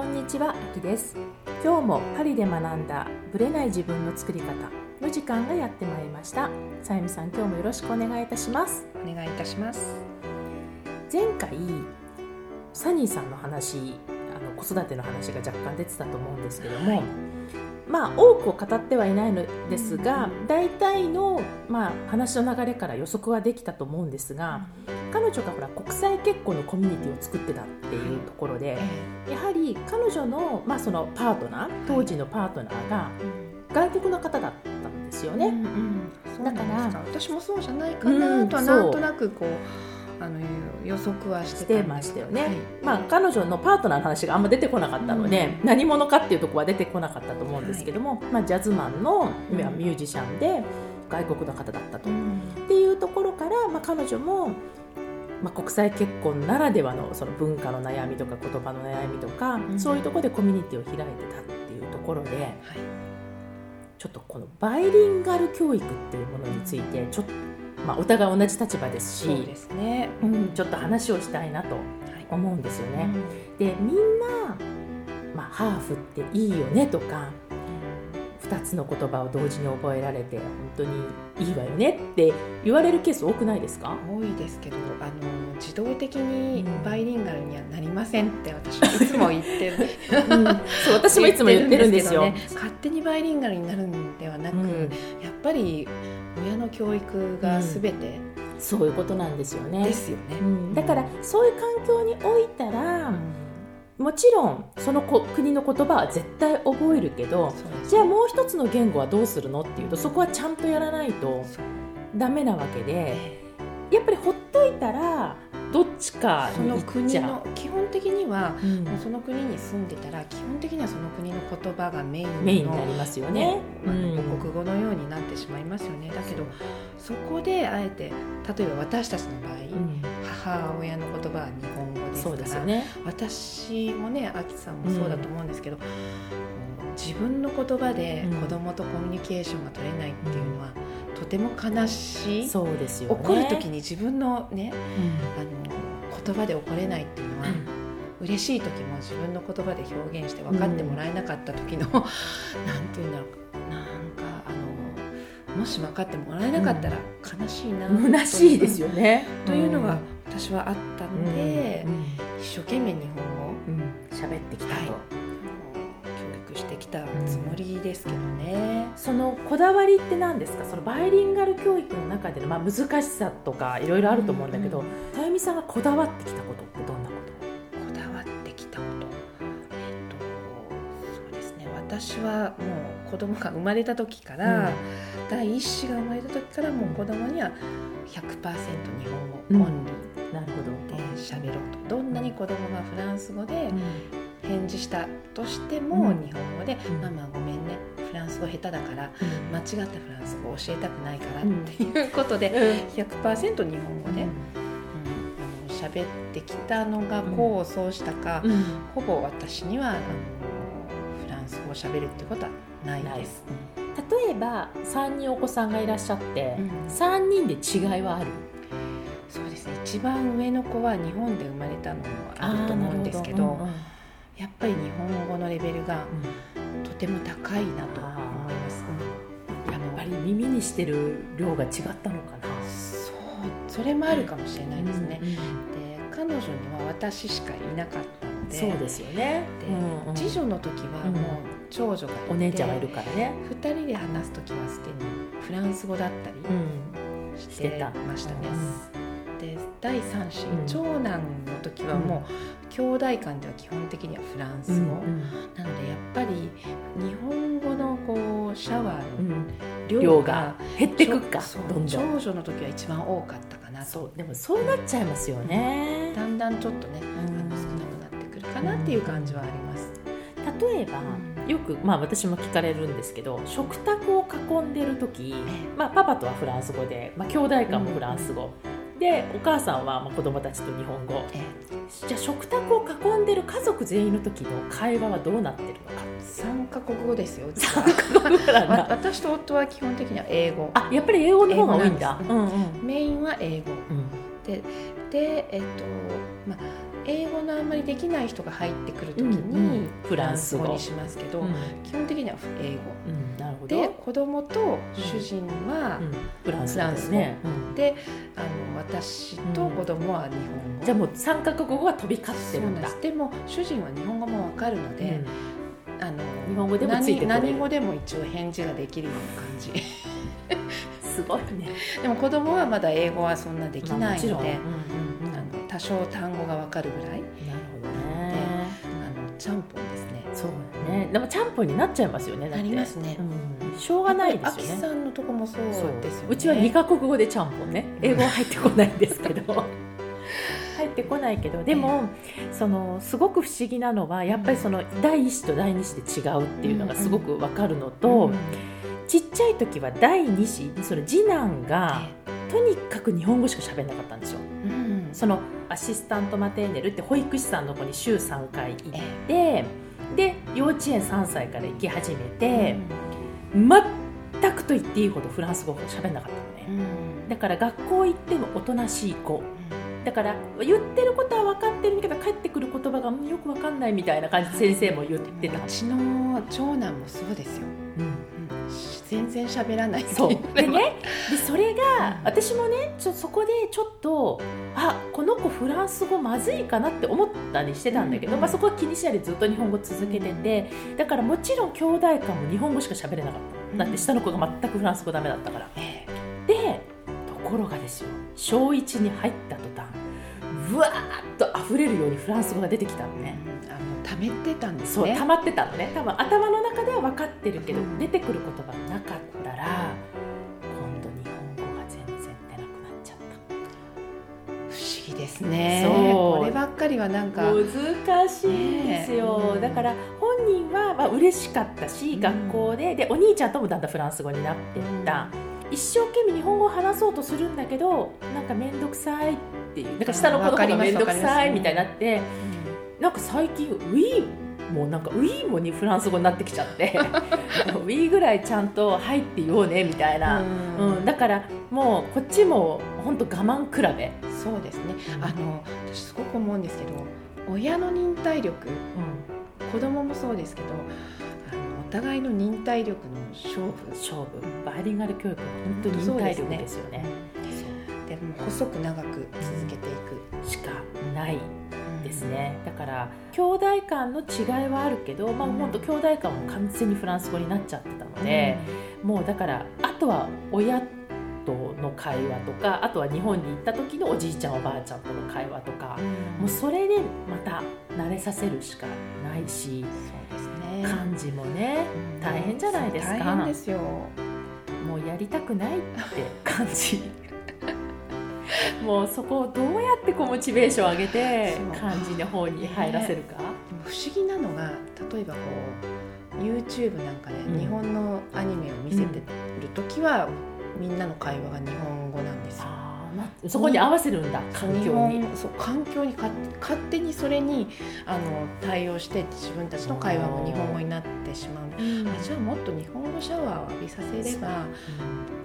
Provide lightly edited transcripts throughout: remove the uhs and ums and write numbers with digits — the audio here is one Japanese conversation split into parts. こんにちは、あきです。今日もパリで学んだブレない自分の作り方の時間がやってまいりました。さゆみさん、今日もよろしくお願いいたします。お願いいたします。前回サニーさんの話、子育ての話が若干出てたと思うんですけども、はい、多くを語ってはいないのですが、大体の、話の流れから予測はできたと思うんですが、彼女が国際結婚のコミュニティを作ってたっていうところで、やはり彼女の、そのパートナー、当時のパートナーが外国の方だったんですよね。だから私もそうじゃないかなとはなんとなく予測はしてましたよね、はい。彼女のパートナーの話があんま出てこなかったので、何者かっていうところは出てこなかったと思うんですけども、ジャズマンのミュージシャンで外国の方だったと、っていうところから、彼女も、国際結婚ならではの、その文化の悩みとか言葉の悩みとか、そういうところでコミュニティを開いてたっていうところで、ちょっとこのバイリンガル教育っていうものについてちょっとお互い同じ立場ですし、そうですね、ちょっと話をしたいなと思うんですよね。で、みんな、ハーフっていいよねとか、2つの言葉を同時に覚えられて本当にいいわよねって言われるケース多くないですか？多いですけど、自動的にバイリンガルにはなりませんって私はいつも言ってるそう、私もいつも言ってるんですよ。勝手にバイリンガルになるんではなく、やっぱり親の教育がすべて、そういうことなんですよね。だからそういう環境に置いたら、もちろんその国の言葉は絶対覚えるけど、じゃあもう一つの言語はどうするのっていうと、そこはちゃんとやらないとダメなわけで、やっぱりほっといたらどっちかに行っちゃう。基本的には、その国に住んでたら基本的にはその国の言葉がメインになりますよね。母国語のようになってしまいますよね。だけどそこであえて、例えば私たちの場合、母親の言葉は日本語ですから、そうですよね。私もね、あきさんもそうだと思うんですけど、自分の言葉で子供とコミュニケーションが取れないっていうのは、とても悲しい。そうですよね。怒る時に自分のね、言葉で怒れないっていうのは、嬉しい時も自分の言葉で表現して分かってもらえなかった時の、なんて言うんだろう、もし分かってもらえなかったら悲しいな、虚しいですよね、というのが私はあったので、一生懸命日本語を喋ってきたと、教育してきたつもりですけどね。そのこだわりって何ですか？そのバイリンガル教育の中での、難しさとかいろいろあると思うんだけど、さゆみさんがこだわってきたことってどんなこと？こだわってきたこと、そうですね、私はもう子供が生まれた時から、第一子が生まれた時から、もう子供には 100% 日本語オンリー、なるほど、喋ろうと。どんなに子供がフランス語で返事したとしても、日本語で、ママごめんね、フランス語下手だから、間違ったフランス語教えたくないから、っていうことで、100% 日本語で喋ってきたのが功を奏したか、ほぼ私にはフランス語を喋るってことはないです。例えば3人お子さんがいらっしゃって、3人で違いはある？そうですね、一番上の子は日本で生まれたのもあると思うんですけど、やっぱり日本語のレベルがとても高いなと思います、やっぱり耳にしてる量が違ったのかな。それもあるかもしれないですね、で彼女には私しかいなかったので、そうですよね、で次女の時はもう長女がいて、お姉ちゃんがいるからね、2人で話す時はすでにフランス語だったりしてましたね、で第3子、長男の時はもう、兄弟間では基本的にはフランス語、なのでやっぱり日本語のシャワーの量が減ってくか、どんどん長女の時は一番多かったかなと。でもそうなっちゃいますよね、だんだんちょっとね、少なくなってくるかなっていう感じはあります、例えばよく、私も聞かれるんですけど、食卓を囲んでる時、パパとはフランス語で、兄弟間もフランス語、でお母さんは子供たちと日本語、じゃあ食卓を囲んでる家族全員の時の会話はどうなってるのか。3カ国語ですよ、3カ国語なんだ私と夫は基本的には英語、やっぱり英語の方が多いんだ、メインは英語、で、英語のあんまりできない人が入ってくるときにフランス語にしますけど、基本的には英語、なるほど。で子供と主人はフランス語ですね。で私と子供は日本語。じゃあもう3カ国語は飛び交ってるんだ。そうなんです。でも主人は日本語もわかるので、日本語でもついてくれる。何語でも一応返事ができるような感じ。すごいね。でも子供はまだ英語はそんなできないので、多少単語が分かるぐらい。なるほどね。ちゃんぽんですね。そうだね。でもちゃんぽんになっちゃいますよね。なりますね。しょうがないですよね。あきさんのとこもそうですよね。うちは2カ国語でちゃんぽんね。英語は入ってこないんですけど。入ってこないけど、でも、そのすごく不思議なのはやっぱりその第一子と第二子で違うっていうのがすごく分かるのと、ちっちゃい時は第二子、その次男がとにかく日本語しか喋んなかったんですよ。そのアシスタントマテーネルって保育士さんの子に週3回行って、で幼稚園3歳から行き始めて、全くと言っていいほどフランス語を喋んなかったのね、だから学校行ってもおとなしい子、だから言ってることは分かってるけど帰ってくる言葉がよく分かんないみたいな感じで先生も言ってた。うちの長男もそうですよ、全然喋らない。そうでね。でそれが私もね、そこでちょっとこの子フランス語まずいかなって思ったりしてたんだけど、そこは気にしないでずっと日本語続けてて、だからもちろん兄弟間も日本語しか喋れなかった、だって下の子が全くフランス語ダメだったから、でところがですよ、小1に入った途端うわーっと溢れるようにフランス語が出てきたのね。溜めてたんですね。そう、溜まってたのね。多分頭の中では分かってるけど、出てくる言葉がなかったら、今度日本語が全然出なくなっちゃった。不思議ですね。そう、こればっかりはなんか難しいんですよ、だから本人は嬉しかったし、学校で、お兄ちゃんともだんだんフランス語になっていった、一生懸命日本語を話そうとするんだけど、なんかめんどくさいっていう、なんか下の子供がめんどくさいみたいになって、なんか最近ウィーもにフランス語になってきちゃってウィーぐらいちゃんと入ってようねみたいな、だからもうこっちも本当我慢比べ。そうですね。私すごく思うんですけど、親の忍耐力、子供もそうですけど、お互いの忍耐力の勝負、バイリンガル教育は本当に忍耐力ですよね。そうでも細く長く続けていくしかないですね。だから兄弟間の違いはあるけど、本当兄弟間も完全にフランス語になっちゃってたので、もうだからあとは親との会話とか、あとは日本に行った時のおじいちゃんおばあちゃんとの会話とか、もうそれでまた慣れさせるしかないし、そうですね、漢字もね、大変じゃないですか。大変ですよ。もうやりたくないって感じもうそこをどうやってモチベーションを上げて漢字の方に入らせるか。でも不思議なのが、例えばこう YouTube なんかで日本のアニメを見せてるときは、みんなの会話が日本語なんですよ。そこに合わせるんだ、環境に。そう、環境に勝手にそれに対応して、自分たちの会話も日本語になってしまう、じゃあもっと日本語シャワーを浴びさせればこ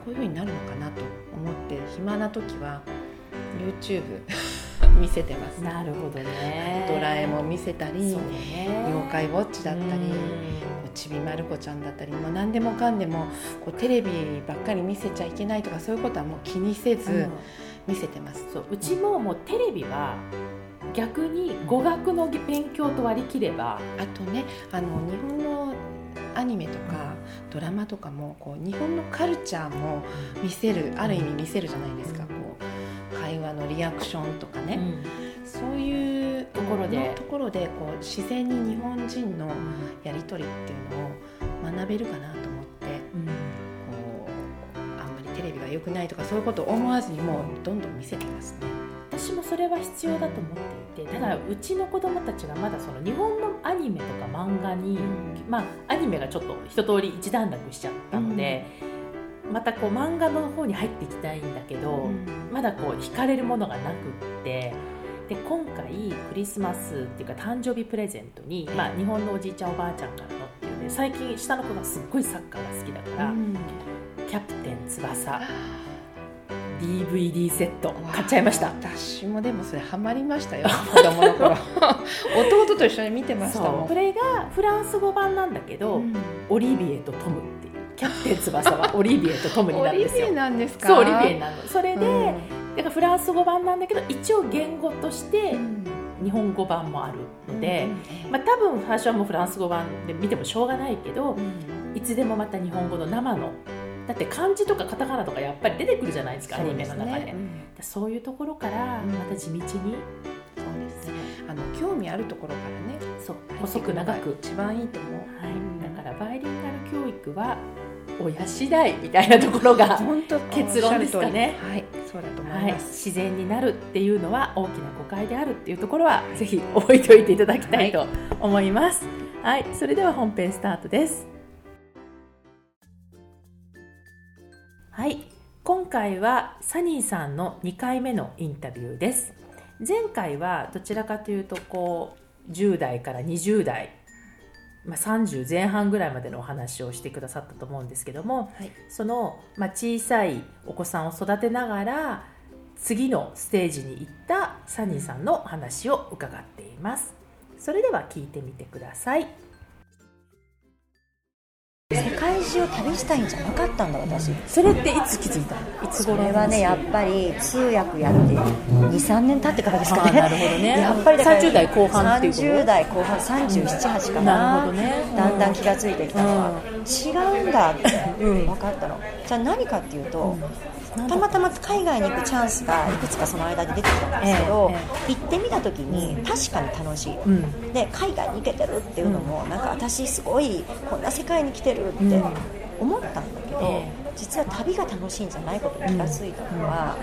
ういう風になるのかなと思って、暇な時は YouTube 見せてます。なるほどね。ドラえもん見せたり、ね、妖怪ウォッチだったり、ちびまる子ちゃんだったり、もう何でもかんでもこうテレビばっかり見せちゃいけないとか、そういうことはもう気にせず見せてます、そう、うちももうテレビは逆に語学の勉強と割り切れば、あとね、日本のアニメとかドラマとかもこう日本のカルチャーも見せる、ある意味見せるじゃないですか、こう会話のリアクションとかね、そういうところでこう自然に日本人のやり取りっていうのを学べるかなと思って、こうあんまりテレビが良くないとかそういうことを思わずに、もうどんどん見せてますね。私もそれは必要だと思っていて、ただうちの子供たちがまだその日本のアニメとか漫画に、アニメがちょっと一通り一段落しちゃったので、またこう漫画の方に入っていきたいんだけど、まだこう惹かれるものがなくって、で今回クリスマスっていうか誕生日プレゼントに、日本のおじいちゃんおばあちゃんからのっていうね、最近下の子がすっごいサッカーが好きだから、キャプテン翼、DVD セット買っちゃいました。私もでもそれハマりましたよ子供の頃弟と一緒に見てましたもん。これがフランス語版なんだけど、うん、オリビエとトムっていうキャプテン翼はオリビエとトムになるんですよオリビエなんですか。そうオリビエなの。それで、うん、だからフランス語版なんだけど一応言語として、うん日本語版もあるので、うんまあ、多分最初はもうフランス語版で見てもしょうがないけど、うん、いつでもまた日本語の生のだって漢字とかカタカナとかやっぱり出てくるじゃないですか、アニメの中で、うん、そういうところからまた地道に、うん、そうですね、興味あるところからねそう細く長く一番いいと思う、はい、だからバイリンガル教育は親次第みたいなところが結論ですかね。はい、そうだと思います。自然になるっていうのは大きな誤解であるっていうところはぜひ覚えておいていただきたいと思います、はいはい、それでは本編スタートです。はい、今回はサニーさんの2回目のインタビューです。前回はどちらかというとこう10代から20代まあ、30前半ぐらいまでのお話をしてくださったと思うんですけども、はい、その、まあ、小さいお子さんを育てながら次のステージに行ったサニーさんの話を伺っています。それでは聞いてみてください。世界中を旅したいんじゃなかったんだ私。それっていつ気づいたの？いつ頃？それはねやっぱり通訳やって 2,3 年経ってからですかね。なるほどね。やっぱりだから30代後半っていうこと？30代後半 37,8 かな。なるほどね、うん、だんだん気がついてきたのは、うん、違うんだって分かったの、うん、じゃあ何かっていうと、うん、たまたま海外に行くチャンスがいくつかその間で出てきたんですけど、行ってみた時に確かに楽しい、うん、で海外に行けてるっていうのも、うん、なんか私すごいこんな世界に来てるって思ったんだけど、実は旅が楽しいんじゃないことに気がついたのは、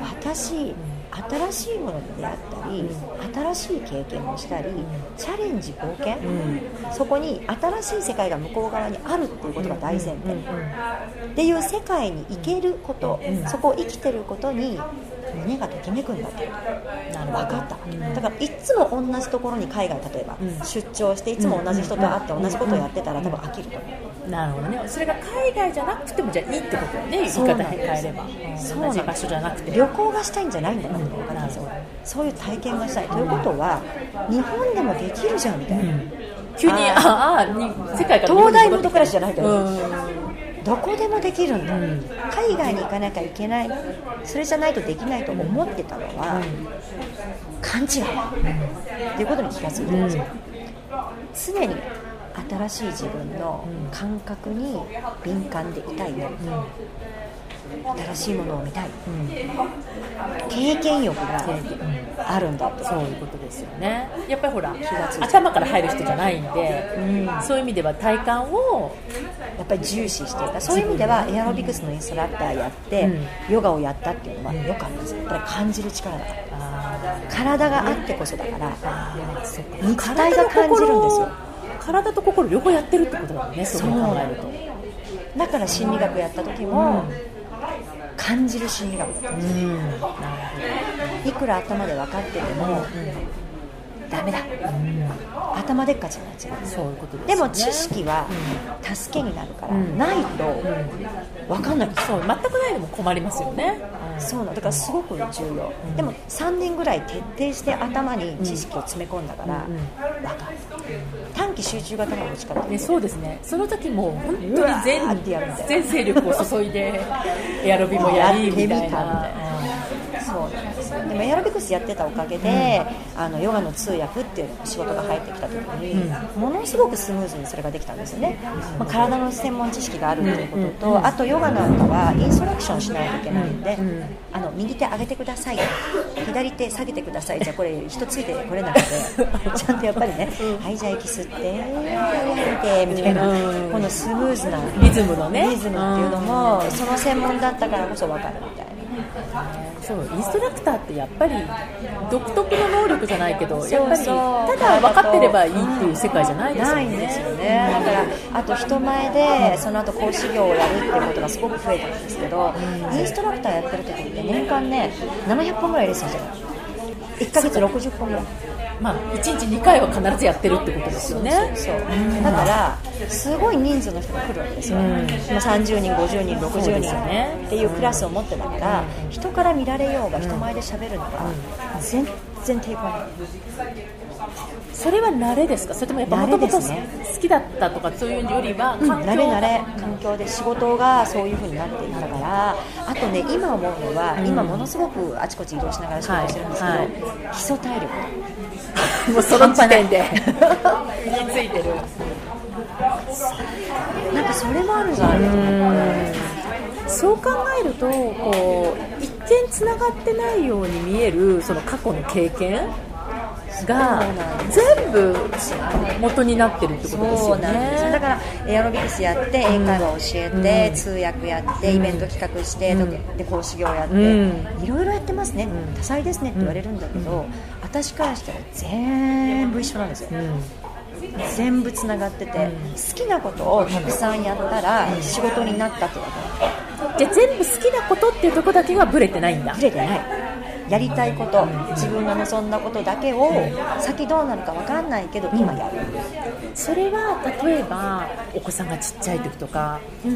うん、私新しいものに出会ったり、うん、新しい経験をしたり、うん、チャレンジ冒険、うん、そこに新しい世界が向こう側にあるっていうことが大前提、うん、っていう世界に行けること、うん、そこを生きてることに胸がときめくんだって分かった、うん、だからいつも同じところに海外例えば、うん、出張していつも同じ人と会って同じことをやってたら多分飽きると思う、うん、なるほどね。それが海外じゃなくてもじゃあいいってことよね。言い方変えれば同じ場所じゃなくて旅行がしたいんじゃないんだなって分かったんですよ、うん、そういう体験がしたい、うん、ということは日本でもできるじゃんみたいな、うん、急に世界から東大元暮らしじゃないけど、どこでもできるんだ、うん、海外に行かなきゃいけない、それじゃないとできないと思ってたのは、うん、勘違いっていうことに気がついてます、うん、常に新しい自分の感覚に敏感でいたいね、うん、新しいものを見たい、うん、経験欲があるんだと、そういうことですよね。やっぱりほら頭から入る人じゃないんで、うん、そういう意味では体感をやっぱり重視していた。そういう意味ではエアロビクスのインストラクターやって、うん、ヨガをやったっていうのは良かったです。やっぱり感じる力だから、体があってこそだから、肉体が感じるんですよ。体と心両方やってるってことだもんね。そう考えるとだから心理学やった時も、うん、感じる心理学だったんですよ、うん、なるほど。いくら頭で分かってても、うん、ダメだ、うん、頭でっかちになっちゃう。そういうことですね。でも知識は助けになるから、うん、ないと分かんない、うん、そう全くないのも困りますよね、うん、そうな、だからすごく重要、うん、でも3年ぐらい徹底して頭に知識を詰め込んだから、うんうん、分かる。短期集中型の仕方、ね、そうですね。その時も本当に 全勢力を注いでエアロビもやりみたいな。そうなんですよ。でもエアロビクスやってたおかげで、うん、ヨガの通訳っていう仕事が入ってきた時に、うん、ものすごくスムーズにそれができたんですよね、うんまあ、体の専門知識があるということと、うん、あとヨガなんかはインストラクションしないといけないんで、うん、右手上げてください、左手下げてください、じゃあこれ人ついてこれなのでちゃんとやっぱりね、はいじゃあ息吸ってはいみたいな、このスムーズなリズムっていうのもその専門だったからこそ分かるみたいな。そうインストラクターってやっぱり独特の能力じゃないけど、やっぱりただ分かってればいいっていう世界じゃないですよね。ないんですよね。だからあと人前でその後講師業をやるっていうことがすごく増えたんですけど、インストラクターやってる時って年間ね700本ぐらいレッスンじゃない1ヶ月60本ぐらいまあ、1日2回は必ずやってるってことですよね。そうそうそう、うん、だからすごい人数の人が来るわけですよ、うん、30人50人60人っていうクラスを持ってたから、うん、人から見られようが人前で喋るのが全然抵抗ない。それは慣れですか、それともやっぱもともと好きだったとかそういうよりは環境、うん、慣れ環境で仕事がそういう風になっていたから。あとね、今思うのは、うん、今ものすごくあちこち移動しながら仕事してるんですけど、はいはい、基礎体力もうその時点で身についてるなんかそれもあるんじゃない。そう考えるとこう一見つながってないように見えるその過去の経験が全部元になってるってことですよね。そうなんですよ。だからエアロビクスやって英会話を教えて、うん、通訳やって、うん、イベント企画して、うん、で講師業やって、うん、いろいろやってますね、うん、多彩ですねって言われるんだけど、うん、私からしたら全部一緒なんですよ、うん、全部つながってて、うん、好きなことをたくさんやったら仕事になったってこと。じゃあ全部好きなことっていうところだけがブレてないんだ。ブレてない、やりたいこと、自分が望んだことだけを、先どうなるか分かんないけど、うん、今やる。それは例えばお子さんがちっちゃい時とか、うん、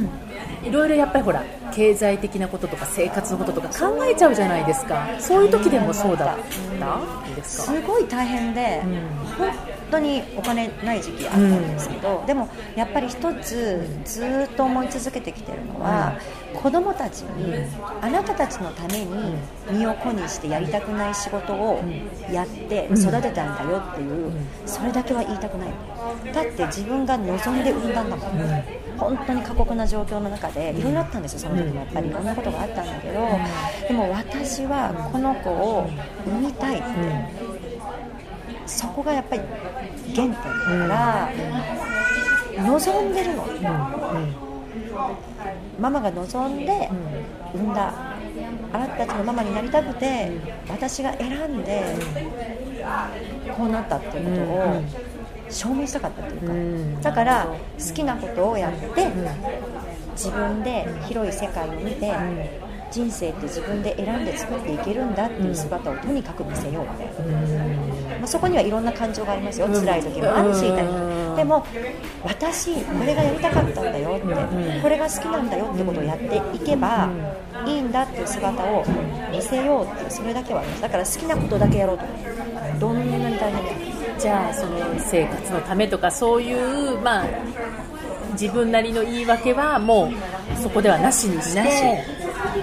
いろいろやっぱりほら経済的なこととか生活のこととか考えちゃうじゃないですか。そういう時でもそうだった、うん、すごい大変で、うん、本当にお金ない時期あったんですけど、うん、でもやっぱり一つずっと思い続けてきてるのは、うん、子供たちに、あなたたちのために身を粉にしてやりたくない仕事をやって育てたんだよっていう、それだけは言いたくない。だって自分が望んで産んだんだもん、ね、本当に過酷な状況の中でいろいろあったんですよ。その時もやっぱりいろんなことがあったんだけど、でも私はこの子を産みたいって、そこがやっぱり原点だから、望んでるの、ママが望んで産んだ、あなたたちのママになりたくて私が選んでこうなったっていうことを証明したかったというか、だから好きなことをやって自分で広い世界を見て、人生って自分で選んで作っていけるんだっていう姿をとにかく見せようみたいな、まあ、そこにはいろんな感情がありますよ。辛い時もあるし、でも私これがやりたかったんだよって、これが好きなんだよってことをやっていけばいいんだっていう姿を見せようっていう、それだけはあります。だから好きなことだけやろうと思う。どんなに大変だろう。じゃあその生活のためとかそういう、まあ、自分なりの言い訳はもうそこではなしにして、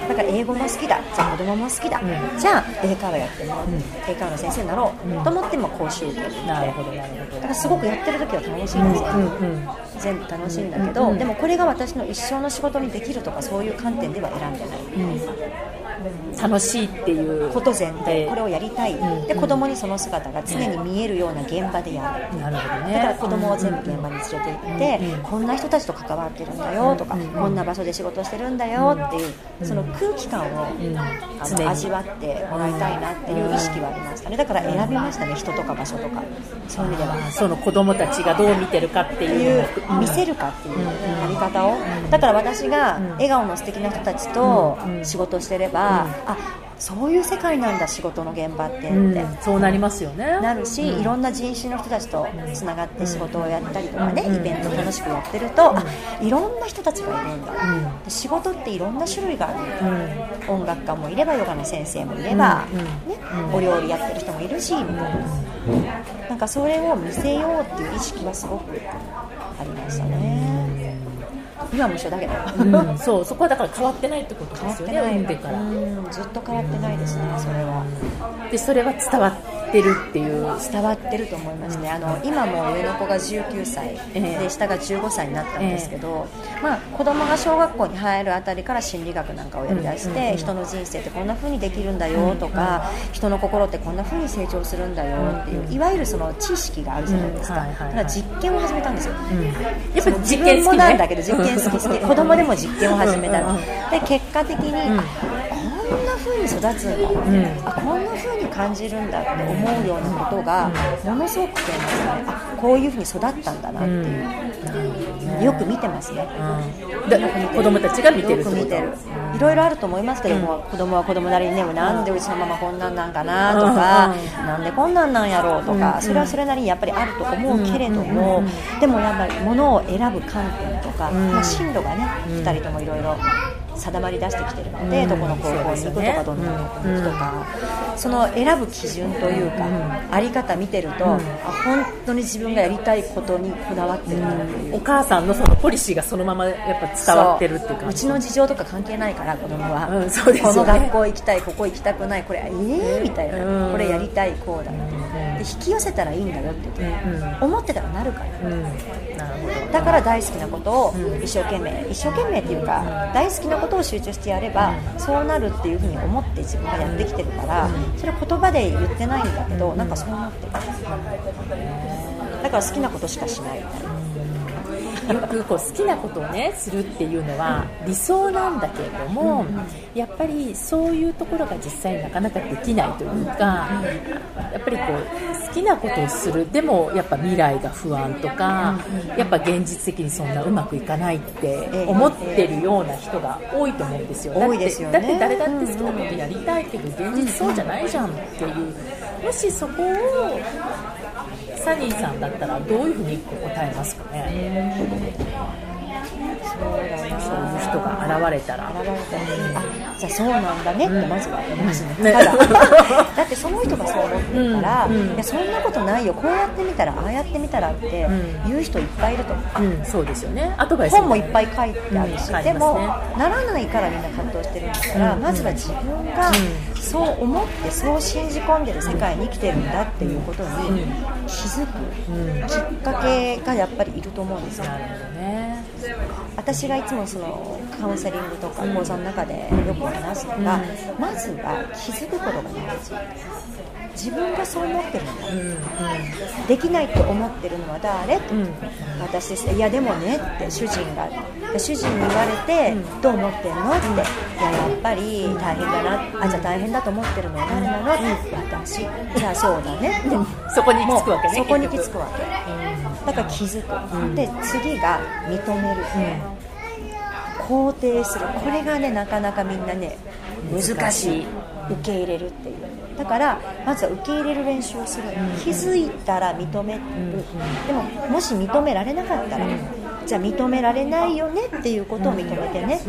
だから英語も好きだ、じゃあ子供も好きだ、うん、じゃあ英会話やってもらう、英会話の先生になろう、と思っても講習受ける。なるほどなるほど。だからすごくやってる時は楽しいんですよ、全部楽しいんだけど、でもこれが私の一生の仕事にできるとかそういう観点では選んでない、楽しいっていうこと全体、これをやりたい、で子供にその姿が常に見えるような現場でやる、なるほどね、だから子供を全部現場に連れて行って、こんな人たちと関わってるんだよとか、こんな場所で仕事してるんだよっていう、その空気感を、味わってもらいたいなっていう意識はありましたね。だから選びましたね、人とか場所とか。そういう意味ではその子供たちがどう見てるかっていう、見せるかっていうやり方を、だから私が笑顔の素敵な人たちと仕事してれば、あ、そういう世界なんだ仕事の現場って、そうなりますよね。なるし、いろんな人種の人たちとつながって仕事をやったりとかね、イベントを楽しくやってると、あ、いろんな人たちがいるんだ、仕事っていろんな種類がある、音楽家もいればヨガの先生もいれば、お料理やってる人もいるしみたいな、なんかそれを見せようっていう意識はすごくありましたね。今も一緒だけど、そう、そこはだから変わってないってことですよね。変わってない、ずっと変わってないですね。それはで、それは伝わってるっていう、伝わってると思いますね。今も上の子が19歳で下が15歳になったんですけど、まあ、子供が小学校に入るあたりから心理学なんかをやりだして、人の人生ってこんな風にできるんだよとか、人の心ってこんな風に成長するんだよっていう、いわゆるその知識があるじゃないですか。だから実験を始めたんですよ。やっぱ自分もなんだけど実験好き、子供でも実験を始めたので、結果的にこんな風に育つんだ、うん、あ、こんな風に感じるんだって思うようなことがものすごくて、あ、こういう風に育ったんだなっていう、うん、よく見てますね、うん、子供たちが見てるってこと、よく見てる。いろいろあると思いますけども、うん、子供は子供なりにね、なんでうちのママこんなんなんかなとか、うん、なんでこんなんなんやろうとか、うん、それはそれなりにやっぱりあると思うけれども、うん、でもやっぱり物を選ぶ観点とか、うん、まあ、進路がね、うん、2人ともいろいろ定まり出してきてるので、うん、どこの高校に行くとか、どんな高校に行くとか、うん、その選ぶ基準というか、うん、あり方見てると、うん、あ、本当に自分がやりたいことにこだわってるっていう、うん、お母さんのそのポリシーがそのままやっぱ伝わってるっていう感じ。うちの事情とか関係ないから子供は、うん、そうですよね、この学校行きたい、ここ行きたくない、これみたいな、うん、これやりたい、こうだな、うん、で引き寄せたらいいんだよって言って、うん、思ってたらなるから、うん、なるほど。だから大好きなことを一生懸命っていうか、うん、大好きなことを集中してやればそうなるっていうふうに思って自分がやってきてるから、それ言葉で言ってないんだけど、なんかそうなってる。だから好きなことしかしないみたいな。よくこう好きなことをねするっていうのは理想なんだけれども、やっぱりそういうところが実際なかなかできないというか、やっぱりこう好きなことをする、でもやっぱ未来が不安とか、やっぱ現実的にそんなうまくいかないって思ってるような人が多いと思うんですよ。多いですよね。だって誰だって好きなことやりたいけど現実そうじゃないじゃんっていう、もしそこをサニーさんだったらどういうふうに答えますかね。そういう人が現れたら、じゃあそうなんだねってまずは言いますね、だってその人がそう思ってるから、うん、いやそんなことないよ、こうやってみたら、ああやってみたらって言う人いっぱいいると思う、うん、そうですよね。アドバイス本もいっぱい書いてあるし、うん、でも、ね、ならないからみんな葛藤してるんだから、うん、まずは自分が、うん、そう思ってそう信じ込んでる世界に生きてるんだっていうことに気づくきっかけがやっぱりいると思うんですよ、ね。私がいつもそのカウンセリングとか講座の中でよく話すのが、まずは気づくことが大事。自分がそう思ってるの、できないと思ってるのは誰、私です。いやでもねって主人に言われて、どう思ってんのって、いややっぱり大変だな、あ、じゃあ大変だと思ってるのは誰なの、私。じゃあそうだねって、そこに行き着くわけね。そこに行き着くわけ、だから気づく、で次が認める、肯定する。これがねなかなかみんなね難しい。受け入れるっていう、だからまずは受け入れる練習をする、気づいたら認める、でももし認められなかったら、じゃあ認められないよねっていうことを認めてね、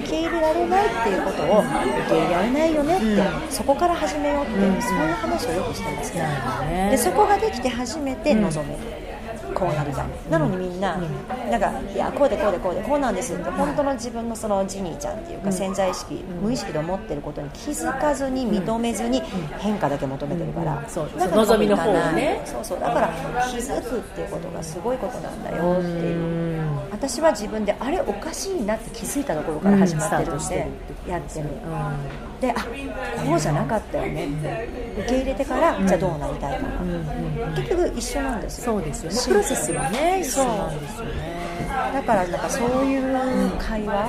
受け入れられないっていうことを受け入れられないよねって、そこから始めようっていう、そういう話をよくしてますね。でそこができて初めて望める、こうなるだ、なのにみんな、なんかいやこうでこうでこうでこうなんですって、本当の自分のそのジニーちゃんっていうか潜在意識、無意識で思ってることに気づかずに認めずに変化だけ求めてるから、望みの方をね、そうだから気づくっていうことがすごいことなんだよっていう。私は自分であれおかしいなって気づいたところから始まってるんでやってる、で、あ、こうじゃなかったよねって受け入れてから、じゃあどうなりたいかな、結局一緒なんですよ。そうですよね、プロセスはね一緒なんですよね。だからなんかそういう会話、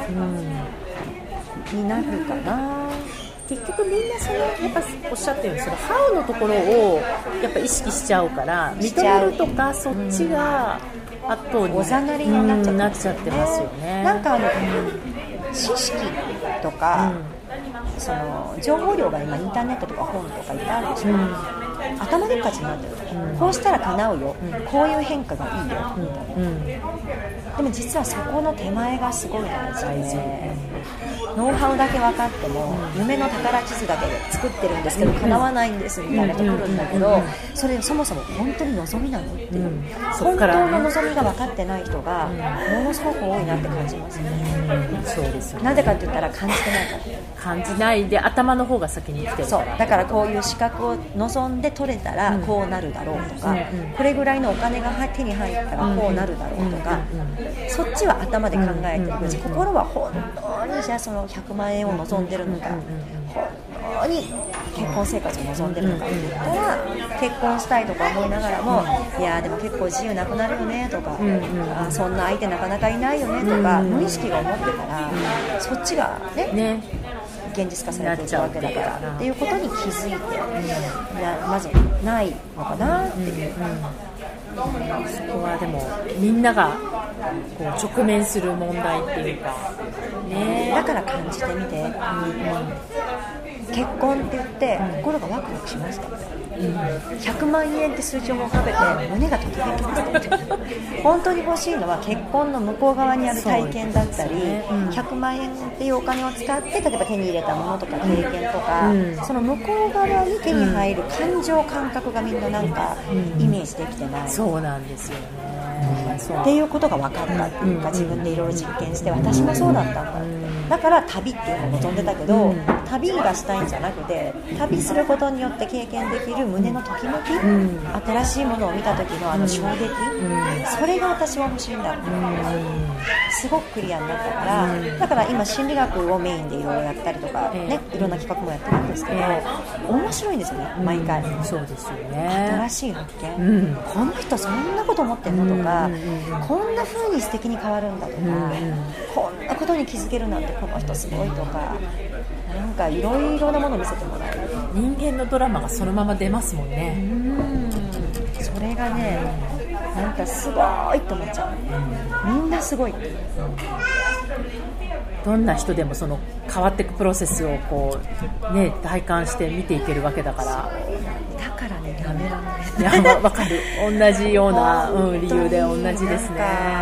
になるかな。結局みんなそのやっぱおっしゃったように、そのハウのところをやっぱ意識しちゃうから、認めるとかそっちが後におざなりになっちゃってますよね。なんか知識とか、その情報量が今インターネットとか本とかいっぱいあるでしょ、頭でっかちになってる、こうしたら叶うよ、こういう変化がいいよ、でも実はそこの手前がすごい大事で、ノウハウだけ分かっても、夢の宝地図だけで作ってるんですけど叶わないんですみたいなところだけど、それそもそも本当に望みなのっていう、本当の望みが分かってない人がものすごく多いなって感じますね。そうですよね。なぜかって言ったら感じてないから、感じないで頭の方が先に来てるから、だからこういう資格を望んで取れたらこうなるだろうとか、これぐらいのお金が手に入ったらこうなるだろうとか、そっちは頭で考えてる、心は本当にじゃあその100万円を望んでるのか、本当に結婚生活を望んでるのかって言ったら、結婚したいとか思いながらも、いやでも結構自由なくなるよねとか、あ、そんな相手なかなかいないよねとか無意識が思ってから、そっちがね現実化されていくわけだからっていうことに気づいて、まずないのかなっていう、そこはでもみんながこう直面する問題っていうか、ね、だから感じてみて、結婚って言って心がワクワクしました、100万円って数字を浮かべて胸がときめきました本当に欲しいのは結婚の向こう側にある体験だったり、100万円っていうお金を使って例えば手に入れたものとか経験とか、その向こう側に手に入る感情感覚がみんななんかイメージできてない、そうなんですよね、っていうことが分かったっていうか、自分でいろいろ実験して私もそうだったんだ、だから旅っていうのも飛んでたけど、旅がしたいんじゃなくて、旅することによって経験できる胸のときめき、新しいものを見た時のあの衝撃、それが私は欲しいんだって、すごくクリアになったから、だから今心理学をメインでいろいろやったりとかね、いろんな企画もやってるんですけど、面白いんですよね、毎回、そうですよね、新しい発見、この人そんなこと思ってんのとか、こんな風に素敵に変わるんだとか、こんなことに気づけるなんてこの人すごいとか、なんかいろいろなものを見せてもらえる、人間のドラマがそのまま出ますもんね、それがね、なんかすごいと思っちゃう、みんなすごいっていう、どんな人でもその変わっていくプロセスをこう、ね、体感して見ていけるわけだから、だからね、やめられない、わかる、同じような、理由で同じですね、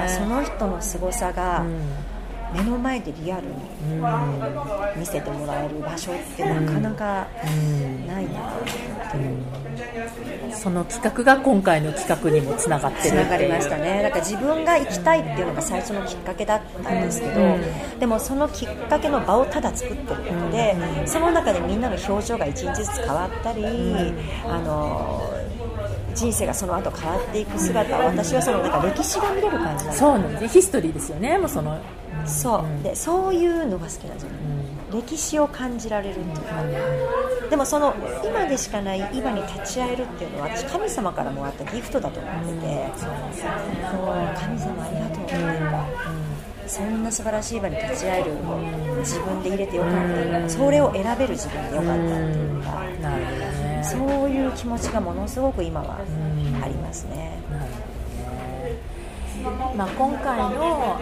その人のすごさが、目の前でリアルに見せてもらえる場所ってなかなかないなっていう、その企画が今回の企画にもつながってるっていう、つながりましたね。だから自分が行きたいっていうのが最初のきっかけだったんですけど、でもそのきっかけの場をただ作ってることで、その中でみんなの表情が一日ずつ変わったり、人生がその後変わっていく姿、私はそのなんか歴史が見れる感じなんです。そうなんです、ヒストリーですよね、もうそのそうで、そういうのが好きなんですよね、歴史を感じられるというか、でもその今でしかない今に立ち会えるっていうのは私神様からもらったギフトだと思ってて、神様ありがとうっていうか、そんな素晴らしい場に立ち会える、自分で入れてよかった、それを選べる自分でよかったっていうか、そういう気持ちがものすごく今はありますね。今回の、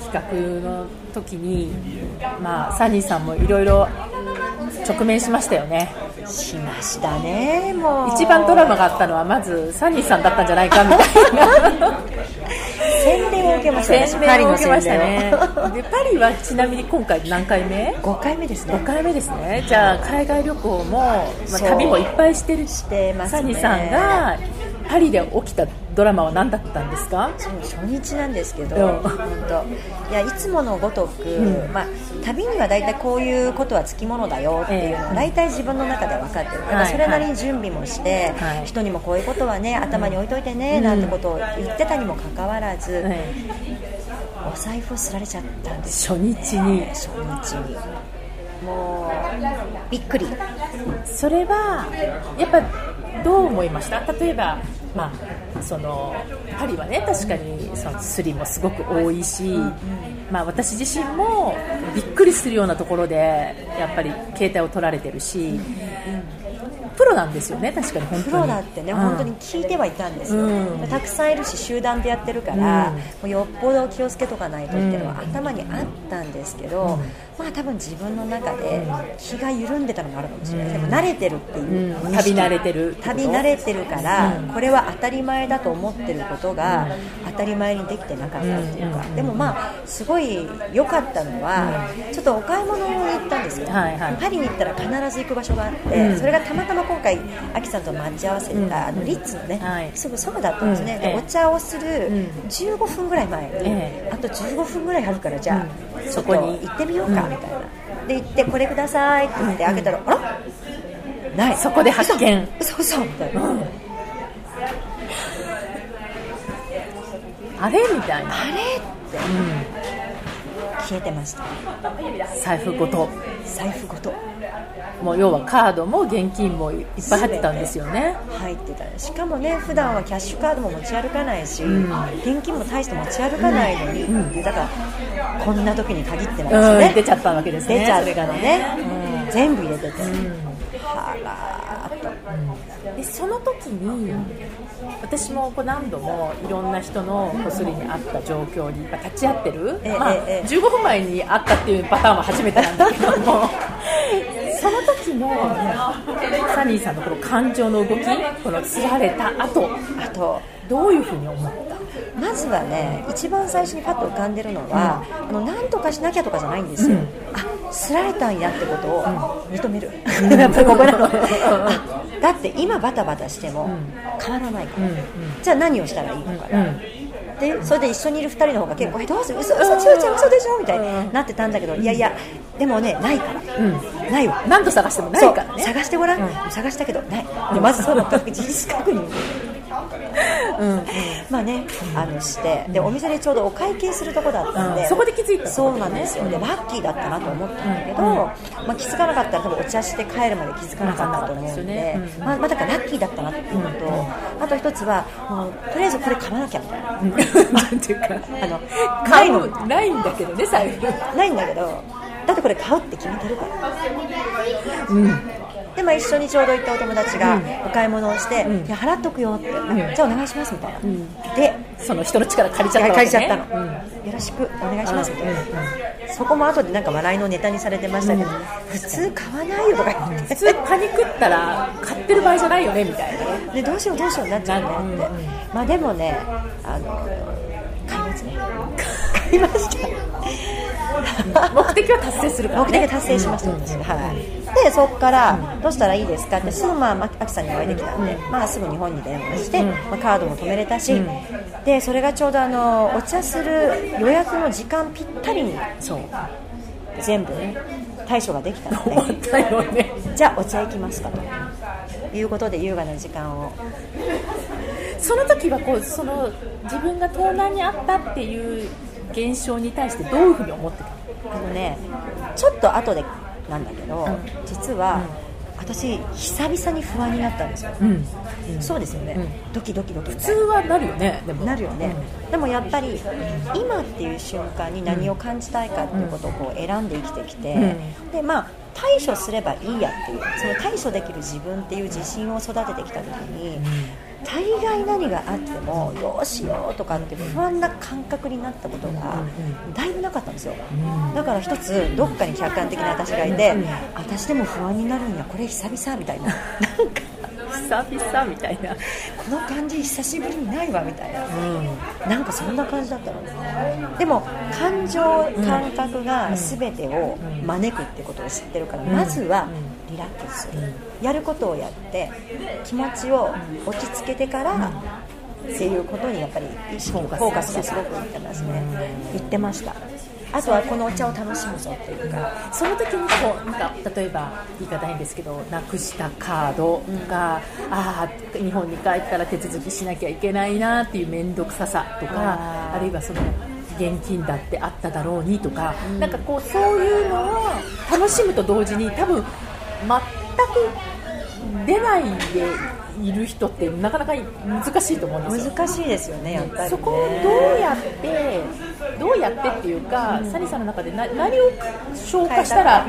企画の時に、サニーさんもいろいろ直面しましたよね。しましたね。もう一番ドラマがあったのはまずサニーさんだったんじゃないかみたいな洗礼を受けましたね。パリの洗礼を受けましたね。で、パリはちなみに今回何回目？5回目ですね。5回目ですね。じゃあ海外旅行も、旅もいっぱいしてるしてますね。サニーさんがパリで起きたドラマは何だったんですか？そう、初日なんですけど、いや、いつものごとく、旅には大体こういうことはつきものだよっていうのを大体自分の中で分かってるから、それなりに準備もして、人にもこういうことはね、頭に置いといてね、なんてことを言ってたにもかかわらず、お財布をすられちゃったんですよね、初日にもうびっくり。それはやっぱどう思いました？例えば、そのパリはね、確かにそのスリもすごく多いし、私自身もびっくりするようなところでやっぱり携帯を取られてるし、プロなんですよね。確かに本当にプロだってね、本当に聞いてはいたんですよ、たくさんいるし集団でやってるから、もうよっぽど気をつけとかないとっていうのは頭にあったんですけど、多分自分の中で気が緩んでたのもあるかもしれない、でも慣れてるっていう、旅慣れてるから、これは当たり前だと思ってることが当たり前にできてなかったっていうか、でもすごい良かったのは、ちょっとお買い物を行ったんですよ、パリに行ったら必ず行く場所があって、それがたまたま今回アキさんと待ち合わせたリッツのね、すぐそばだったんですね、でお茶をする15分ぐらい前に、あと15分ぐらいあるからじゃあ、ちょっと行ってみようかみたいな、で行ってこれくださいって言って開けたら、あらない、そこで発見、嘘みたいな、あれみたいな、あれって、消えてました。財布ごともう要はカードも現金もいっぱい入ってたんですよね。入ってた。しかもね、普段はキャッシュカードも持ち歩かないし、現金も大して持ち歩かないのに、だからこんな時に限ってなんですよね、出ちゃったわけですね。出ちゃったからね、全部入れてて、はらーっと。でその時に私も何度もいろんな人のこすりにあった状況に立ち会ってる、15分前にあったっていうパターンは初めてなんだけどもその時のサニーさんのこの感情の動き、このつられたあとどういうふうに思った？まずはね、一番最初にパッと浮かんでるのは、なんとかしなきゃとかじゃないんですよ、あ、すられたんやってことを認める、だって今バタバタしても変わらないから、じゃあ何をしたらいいのかな、でそれで一緒にいる2人の方が結構、どうする、嘘でしょみたいになってたんだけど、いやいやでもね、ないから、ないわ、何度探してもないからね、探してごらん、探したけどない、まずその事実確認まあね、して、でお店でちょうどお会計するとこだったんで、そこで気づいた。そうなんですよ。でラッキーだったなと思ったんだけど、気づかなかったら多分お茶して帰るまで気づかなかったと思うんで、だからラッキーだったなっていうのと、あと一つはもうとりあえずこれ買わなきゃみたいな、なんていうか、買うないんだけどね、財布ないんだけど、だってこれ買うって決めてるから、で一緒にちょうど行ったお友達がお買い物をして、いや払っとくよって、じゃあお願いしますみたいな、でその人の力借りちゃったわけね、借りちゃったの、よろしくお願いしますみたいな、そこも後でなんか笑いのネタにされてましたけど、普通買わないよとか言って、普通パニクったら買ってる場合じゃないよねみたいな、でどうしようになっちゃうねって、まあでもね、買いますね買いました目的は達成するから、ね、目的は達成しました、でそこからどうしたらいいですかってすぐアキさんにお会いできたんで、すぐ日本に電話して、カードも止めれたし、でそれがちょうどお茶する予約の時間ぴったりに全部対処ができたので、じゃあお茶行きますかということで優雅な時間をその時は自分が盗難にあったっていう現象に対してどういうふうに思ってたの？ちょっと後でなんだけど、実は私久々に不安になったんですよ、そうですよね、ドキドキドキ、普通はなるよね、でもやっぱり今っていう瞬間に何を感じたいかっていうことを選んで生きてきて、で対処すればいいやっていう、その対処できる自分っていう自信を育ててきた時に、大概何があってもどうしようとかって不安な感覚になったことがだいぶなかったんですよ。だから一つどっかに客観的な私がいて、私でも不安になるんや、これ久々みたいな、久々みたいな、この感じ久しぶりにないわみたいな、なんかそんな感じだったのね。でも感情感覚が全てを招くってことを知ってるから、まずはリラックスする、やることをやって気持ちを落ち着けてからっていうことにやっぱり意識フォーカスがすごくいってますね、言ってました。あとはこのお茶を楽しむぞっていうか、その時に例えば言い方変ですけど、なくしたカードが、日本に帰ったら手続きしなきゃいけないなっていう面倒くささとか、あるいはその現金だってあっただろうにとか、なんかそういうのを楽しむと同時に、多分全く出ないでいる人ってなかなか難しいと思うんですよ。難しいですよね、やっぱりね。そこをどうやってっていうか、サニーさんの中で何を消化したら、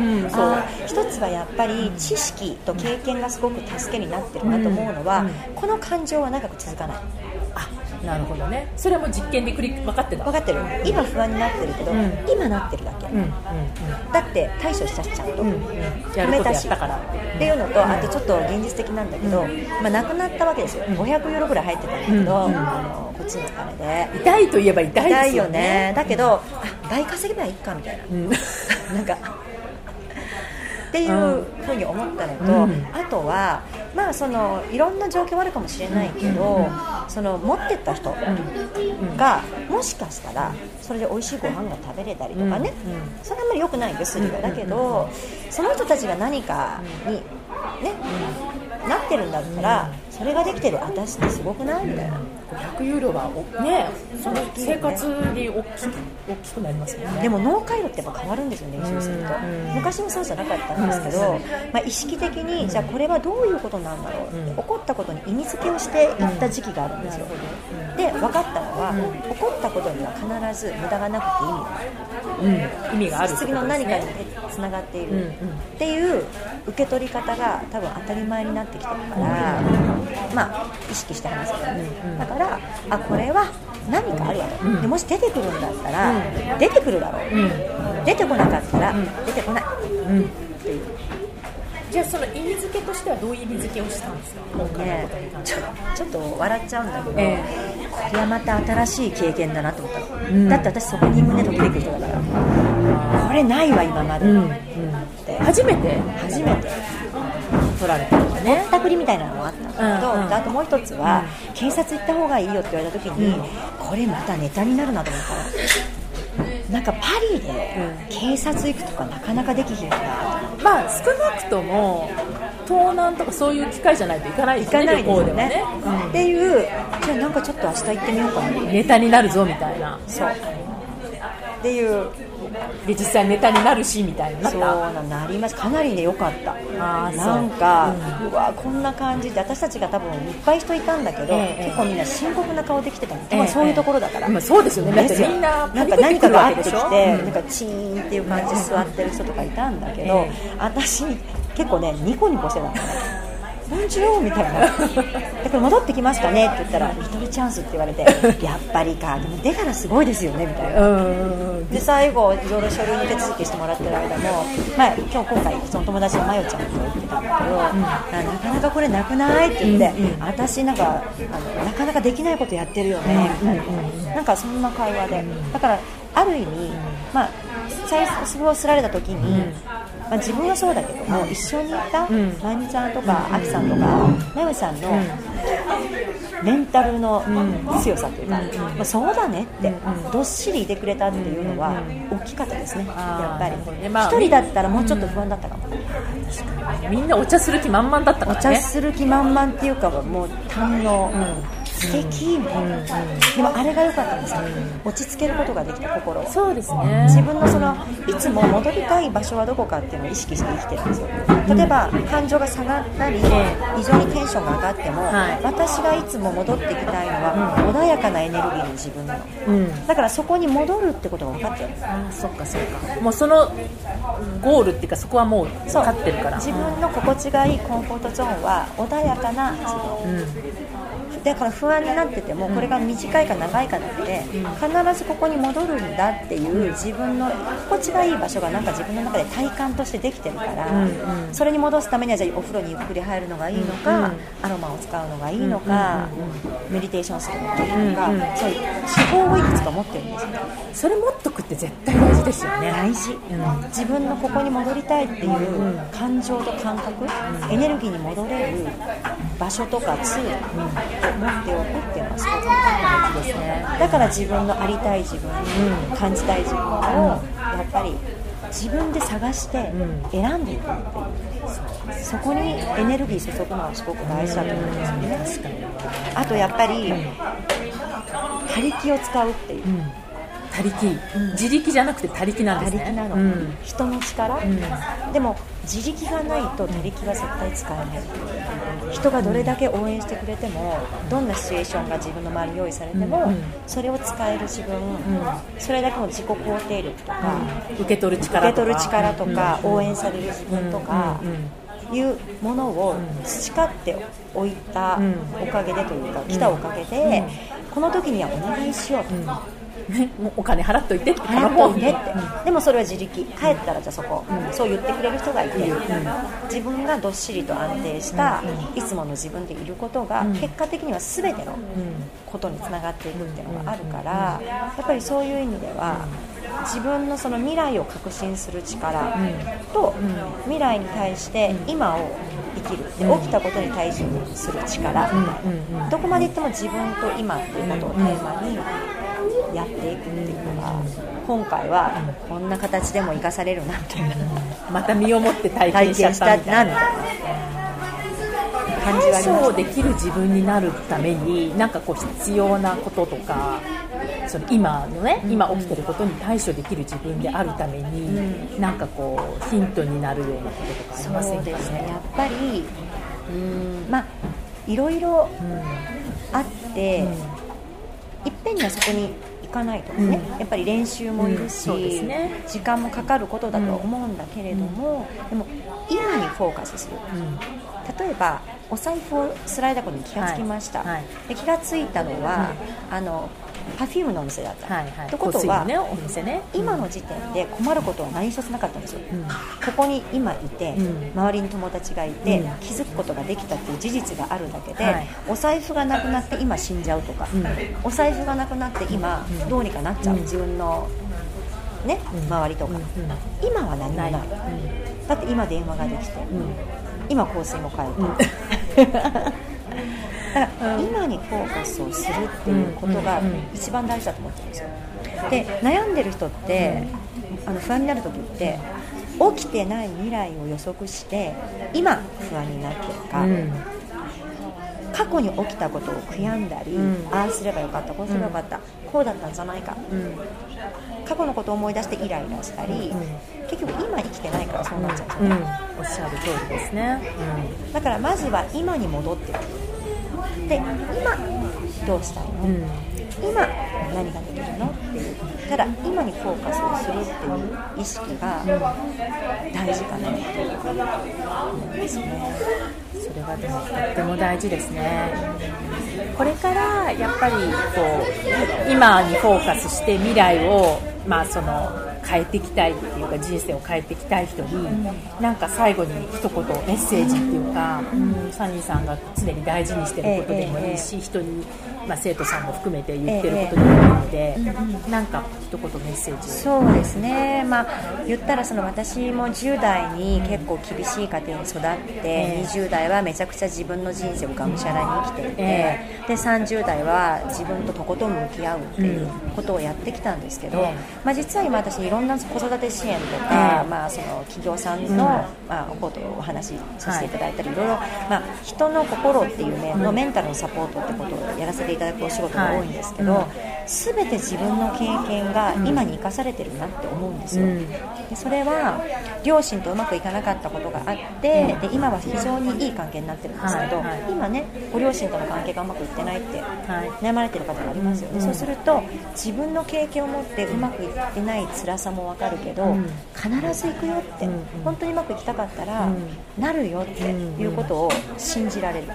一つはやっぱり知識と経験がすごく助けになってるなと思うのは、この感情は長く続かない。なるほどね。それはもう実験で分かってる。今不安になってるけど、今なってるだけ、だって対処したしちゃうと、やめたしだからっていうのと、あとちょっと現実的なんだけど、なくなったわけですよ。500ユーロぐらい入ってたんだけど、こっちのお金で痛いといえば痛いですよね。だけど倍稼げばいいかみたいな、なんかっていうふうに思ったのと、あとは、いろんな状況はあるかもしれないけど、持ってった人がもしかしたらそれで美味しいご飯が食べれたりとかね、それはあんまり良くないんですが、だけどその人たちが何かにねなってるんだったら、それができてる私ってすごくないみたいな。500ユーロはね、その生活に大きくなりますよね。でも脳回路ってやっぱ変わるんですよね、練習すると。昔もそうじゃなかったんですけど、まあ、意識的にじゃあこれはどういうことなんだろうって、起こったことに意味付けをしていった時期があるんですよ。で分かったのは、起こったことには必ず無駄がなくて意味がある、次の何かにつながっている、っていう受け取り方が多分当たり前になってきてるから、まあ意識して話すからね。だからあ、これは何かあるやろ、でもし出てくるんだったら、出てくるだろう、出てこなかったら、出てこない、っていう。じゃあその意味付けとしてはどういう意味付けをしたんですか？今回のことに関しては、ちょっと笑っちゃうんだけど、これはまた新しい経験だなと思ったの、だって私そこに胸ときめく人だから、これないわ今まで、って初めて取られたね、ぼったくりみたいなのもあったんだけど、あともう一つは、警察行った方がいいよって言われた時に、これまたネタになるなと思ったら、なんかパリで警察行くとかなかなかできひんから、まあ少なくとも盗難とかそういう機会じゃないと行かないですよね、旅行でもね、っていう、じゃあなんかちょっと明日行ってみようかな、ネタになるぞみたいな、そうっていう、で実際ネタになるしみたいな、そうなります。かなりね良かった。なんか、うわこんな感じで、私たちが多分いっぱい人いたんだけど、結構みんな深刻な顔できてたの、そういうところだから、そうですよね。だってみんなパニックに来るわけでしょ、なんかチーンっていう感じで座ってる人とかいたんだけど、私結構ねニコニコしてたのね。何しようみたいな。だから戻ってきましたねって言ったら、リトルチャンスって言われて、やっぱりか、でも出たらすごいですよねみたいな。で最後いろいろ書類の手続きしてもらってる間も、まあ、今回その友達のマヨちゃんと言ってたんだけど、なかなかこれなくないって言って、私なんかなかなかできないことやってるよねみたいな、なんかそんな会話で、だからある意味、まあ最初をすられた時に、まあ、自分はそうだけども、一緒にいたまゆみちゃんとかあきさんとかまゆみさんのメンタルの強さというか、まあ、そうだねってどっしりいてくれたっていうのは大きかったですね、やっぱり一人だったらもうちょっと不安だったかも、みんなお茶する気満々だったからね。お茶する気満々っていうか、もう堪能、素敵みたいな。でもあれが良かったんですよ、落ち着けることができた心。そうですね。自分のそのいつも戻りたい場所はどこかっていうのを意識して生きてるんですよ。例えば感情が下がったり、非常にテンションが上がっても、私がいつも戻ってきたいのは穏やかなエネルギーの自分なの、だからそこに戻るってことが分かってるんです。そっかそっか。もうそのゴールっていうか、そこはもう分かってるから、自分の心地がいいコンフォートゾーンは穏やかな自分、だから不安になってても、これが短いか長いかなって必ずここに戻るんだっていう、自分の心地がいい場所がなんか自分の中で体感としてできてるから、それに戻すためには、じゃあお風呂にゆっくり入るのがいいのか、アロマを使うのがいいのか、メディテーションするのがいいのか、そういう手法をいくつか持ってるんですよ。それ持っとくって絶対大事ですよね。大事。自分のここに戻りたいっていう感情と感覚、エネルギーに戻れる場所とかツール持っておくっていうのはすごく大事ですね。だから自分のありたい自分、感じたい自分をやっぱり自分で探して選んでいくっていう、そこにエネルギー注ぐのはすごく大事だと思うんですよね。あとやっぱり他力を使うっていう、他力、自力じゃなくて他力なんですね。他力なの、人の力、でも自力がないと他力は絶対使えない。人がどれだけ応援してくれても、どんなシチュエーションが自分の周りに用意されても、それを使える自分、それだけの自己肯定力とか、受け取る力とか、応援される自分とかいうものを培っておいたおかげでというか、来たおかげで、この時にはお願いしようと、もうお金払っといてって頼もうって、でもそれは自力、帰ったらじゃあそこ、そう言ってくれる人がいて、自分がどっしりと安定した、いつもの自分でいることが、結果的には全てのことにつながっていくっていうのがあるから、やっぱりそういう意味では、自分のその未来を確信する力と、未来に対して今を生きる、起きたことに対処する力、どこまでいっても自分と今っていうことをテーマにやっていくっていうのが、今回はこんな形でも生かされるなみたいなまた身をもって体験しちゃったみたいな感じがありました。そうできる自分になるためになんかこう必要なこととか、その今のね、今起きてることに対処できる自分であるために、なんかこうヒントになるようなこととかありませんかね。そうですね、やっぱりまあいろいろあって、いっぺんにはそこに行かないとかね、やっぱり練習もいるし、時間もかかることだと思うんだけれども、でも今にフォーカスする、例えばお財布をスライダーコに気がつきました、はいはい、で気がついたのは、Perfume のお店だった、はいはい、ってことは、ねお店ね、今の時点で困ることは何一つなかったんですよ、ここに今いて、周りに友達がいて、気づくことができたっていう事実があるだけで、お財布がなくなって今死んじゃうとか、お財布がなくなって今どうにかなっちゃう、自分の、ね周りとか、今は何もない、だって今電話ができて、今香水も買えた、だから今にフォーカスをするっていうことが一番大事だと思ってるんですよ。で悩んでる人って不安になるときって起きてない未来を予測して今不安になってるか、過去に起きたことを悔やんだり、ああすればよかったこうすればよかった、こうだったんじゃないか、過去のことを思い出してイライラしたり、結局今生きてないからそうなっちゃう、おっしゃる通りですね、だからまずは今に戻っていく。で今どうしたいの、今何ができるのっていう、ただ今にフォーカスをするっていう意識が大事かなって思いますね。それはでもとっても大事ですね。これからやっぱりこう今にフォーカスして未来を、その変えていきたいっていうか、人生を変えていきたい人になんか最後に一言メッセージっていうか、サニーさんが常に大事にしてることでもいいし、人に、生徒さんも含めて言ってることでもいいので、なんか一言メッセージ。そうですね、言ったら私も10代に結構厳しい家庭に育って、20代はめちゃくちゃ自分の人生をがむしゃらに生きていて、で30代は自分ととことん向き合うっていうことをやってきたんですけど、実は今私いろんな子育て支援とか、企業さんの、ことをお話しさせていただいたり、いろいろ、人の心っていう面のメンタルのサポートってことをやらせていただくお仕事が多いんですけど、全て自分の経験が今に生かされてるなって思うんですよ、でそれは両親とうまくいかなかったことがあって、で今は非常にいい関係になってるんですけど、今ねご両親との関係がうまくいってないって悩まれてる方がありますよね、そうすると自分の経験を持ってうまくいってない辛さも分かるけど、必ず行くよって、本当にうまくいきたかったら、なるよっていうことを信じられる、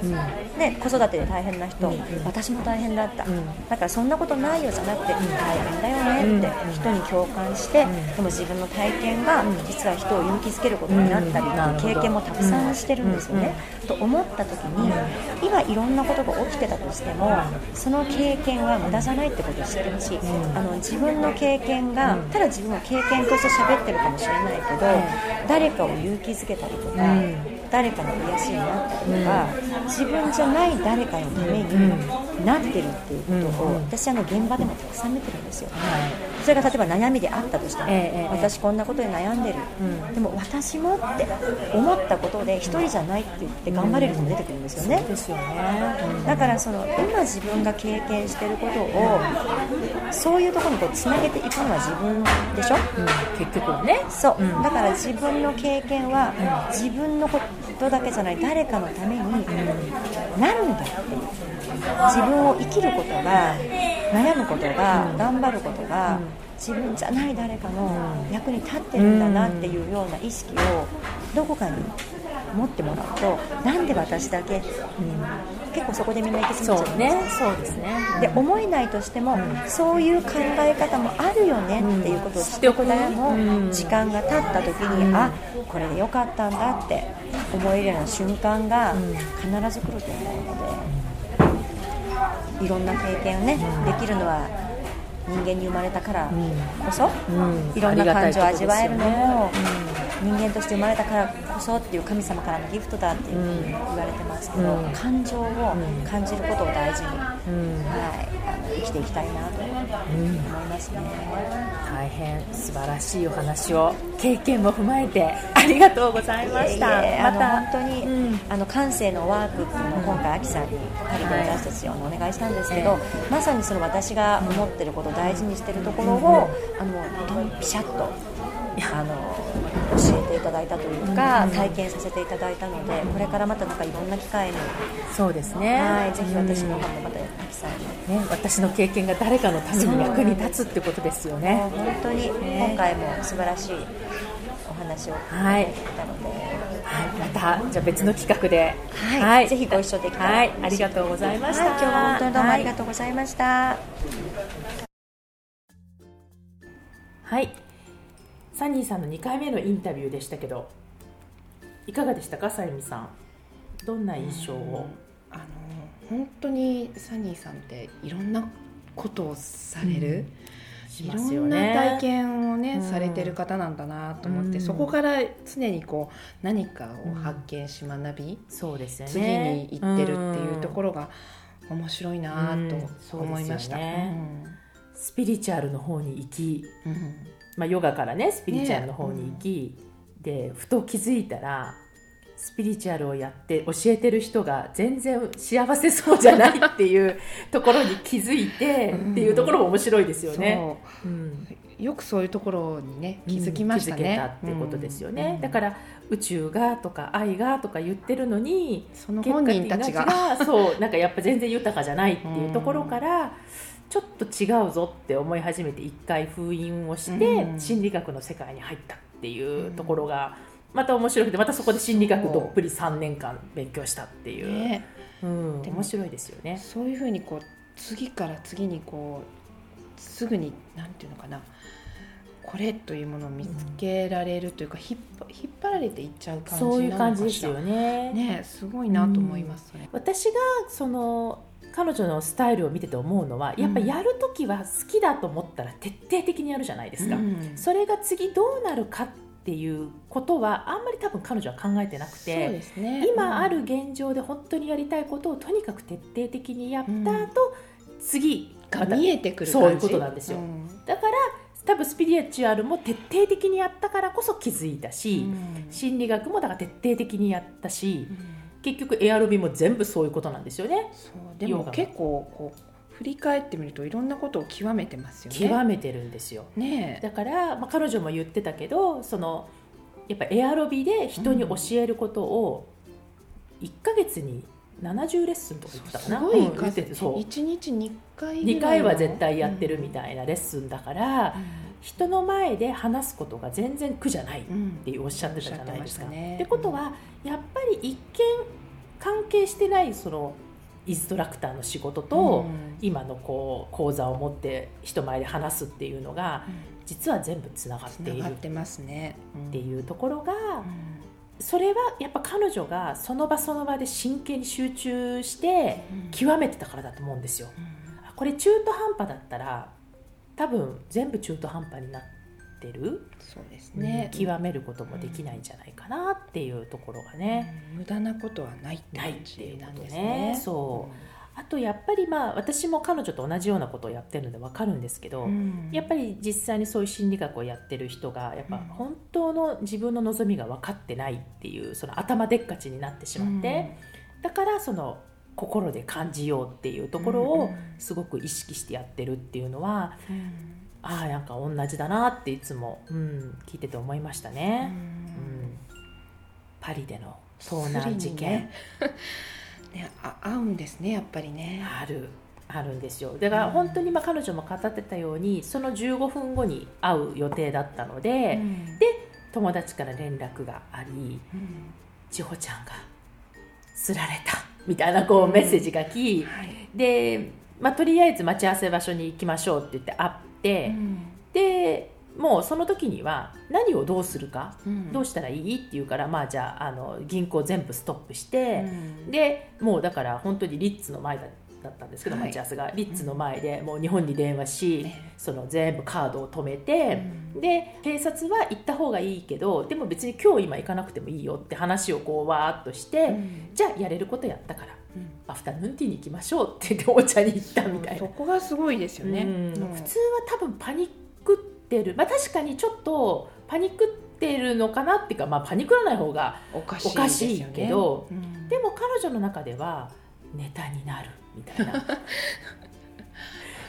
で子育てで大変な人、私も大変だった、だからそんなことないよじゃなくて、大変だよねって、人に共感して、でも自分の体験が実は人を勇気づけることになったりっていう経験もたくさんしてるんですよね、と思った時に、今いろんなことが起きてたとしてもその経験は無駄じゃないってことを知ってほしい、自分の経験がただ自分の経験として喋ってるかもしれないけど、誰かを勇気づけたりとか、誰かの癒しになったりとか、自分じゃない誰かのためになってるっていうことを私現場でもたくさん見てるんですよ、それが例えば悩みであったとしても、私こんなことで悩んでる、でも私もって思ったことで一人じゃないって言って頑張れる人も出てくるんですよね、だから今自分が経験してることをそういうところにつなげていくのは自分でしょ、結局はね、そう、だから自分の経験は自分のことだけじゃない、誰かのためになるんだって、自分を生きることが、悩むことが、頑張ることが、自分じゃない誰かの役に立ってるんだなっていうような意識をどこかに持ってもらうと、なんで私だけ、結構そこでみんな行き過ぎちゃうね。そうですね。で思えないとしても、そういう考え方もあるよねっていうことを知っておくだけも、時間が経った時に、あこれでよかったんだって思えるような瞬間が必ず来ると思うので、いろんな経験をね、できるのは人間に生まれたからこそ、いろんな感情を味わえるのも、人間として生まれたからこそっていう神様からのギフトだっていうふうに言われてますけど、感情を感じることを大事に、していきたいなと思いますね。大変素晴らしいお話を経験も踏まえてありがとうございました。また本当に、感性のワークっていうのを今回秋さんにパリで私たちお願いしたんですけど、まさにその私が思ってることを大事にしてるところをピシャッと教えていただいたというか、体験させていただいたので、これからまたなんかいろんな機会に、そうですね、はい、ぜひ私の方もまた秋さんに、ね、私の経験が誰かのために役に立つってことですよね。本当に今回も素晴らしいお話をいただいたので、はい、またじゃあ別の企画で、ぜひご一緒できたら、ありがとうございました。今日は本当にどうもありがとうございました。はい、サニーさんの2回目のインタビューでしたけど、いかがでしたか、さゆみさん。どんな印象を？本当にサニーさんっていろんなことをされる、いろんな体験をね、されてる方なんだなと思って、そこから常にこう何かを発見し学び、そうですよね、次に行ってるっていうところが面白いなと思いました。スピリチュアルの方に行き、ヨガからねスピリチュアルの方に行き、でふと気づいたらスピリチュアルをやって教えてる人が全然幸せそうじゃないっていうところに気づいてっていうところも面白いですよね。よくそういうところにね気づきましたね、気づけたっていうことですよね。だから宇宙がとか愛がとか言ってるのに、その本人たちがそうなんかやっぱ全然豊かじゃないっていうところから、ちょっと違うぞって思い始めて一回封印をして心理学の世界に入ったっていうところがまた面白くて、またそこで心理学どっぷり3年間勉強したっていう、面白いですよね。そういうふうにこう次から次にこうすぐになんていうのかな、これというものを見つけられるというか、引っ張られていっちゃう感じなのかしら。そういう感じですよね。ね、すごいなと思います。それ私がその彼女のスタイルを見てて思うのは、やっぱりやるときは好きだと思ったら徹底的にやるじゃないですか、それが次どうなるかっていうことはあんまり多分彼女は考えてなくて、そうですね、今ある現状で本当にやりたいことをとにかく徹底的にやった後、次が見えてくる感じ、そういうことなんですよ、だから多分スピリチュアルも徹底的にやったからこそ気づいたし、心理学もだから徹底的にやったし、結局エアロビも全部そういうことなんですよね。そうでも結構こう振り返ってみるといろんなことを極めてますよね。極めてるんですよ、ね、だから、彼女も言ってたけど、そのやっぱエアロビで人に教えることを1ヶ月に70レッスンとか言ってたかな、1日2回ぐらい2回は絶対やってるみたいなレッスンだから、人の前で話すことが全然苦じゃないっておっしゃってたじゃないですか、ってことはやっぱり一見関係してないそのインストラクターの仕事と、今のこう講座を持って人前で話すっていうのが、実は全部つながっているっていうところが、それはやっぱ彼女がその場その場で真剣に集中して極めてたからだと思うんですよ、これ中途半端だったら多分全部中途半端になってる、そうですね、極めることもできないんじゃないかなっていうところがね、無駄なことはないって感じなんですね。そう、あとやっぱり私も彼女と同じようなことをやってるので分かるんですけど、やっぱり実際にそういう心理学をやってる人がやっぱ本当の自分の望みが分かってないっていう、その頭でっかちになってしまって、だからその心で感じようっていうところをすごく意識してやってるっていうのは、ああなんか同じだなっていつも、聞いてて思いましたね、パリでの盗難事件ね、合うんですね、やっぱりね、あるんですよ。だから本当に彼女も語ってたように、その15分後に会う予定だったので、で友達から連絡があり、千穂ちゃんがすられたみたいなこうメッセージが来、で、とりあえず待ち合わせ場所に行きましょうって言って会って、でもうその時には何をどうするか、どうしたらいいって言うから、じゃあ、銀行全部ストップして、でもうだから本当にリッツの前だったんですけど、待ち合わせがリッツの前でもう日本に電話し、その全部カードを止めて、で警察は行った方がいいけど、でも別に今日今行かなくてもいいよって話をこうわーっとして、じゃあやれることやったからアフタヌーンティーに行きましょうって言ってお茶に行ったみたいな、うん、そこがすごいですよね、うん、普通は多分パニックってる、まあ、確かにちょっとパニックってるのかなっていうか、まあ、パニックらない方がおかしいですよね、おかしいけど、うん、でも彼女の中ではネタになるみたいな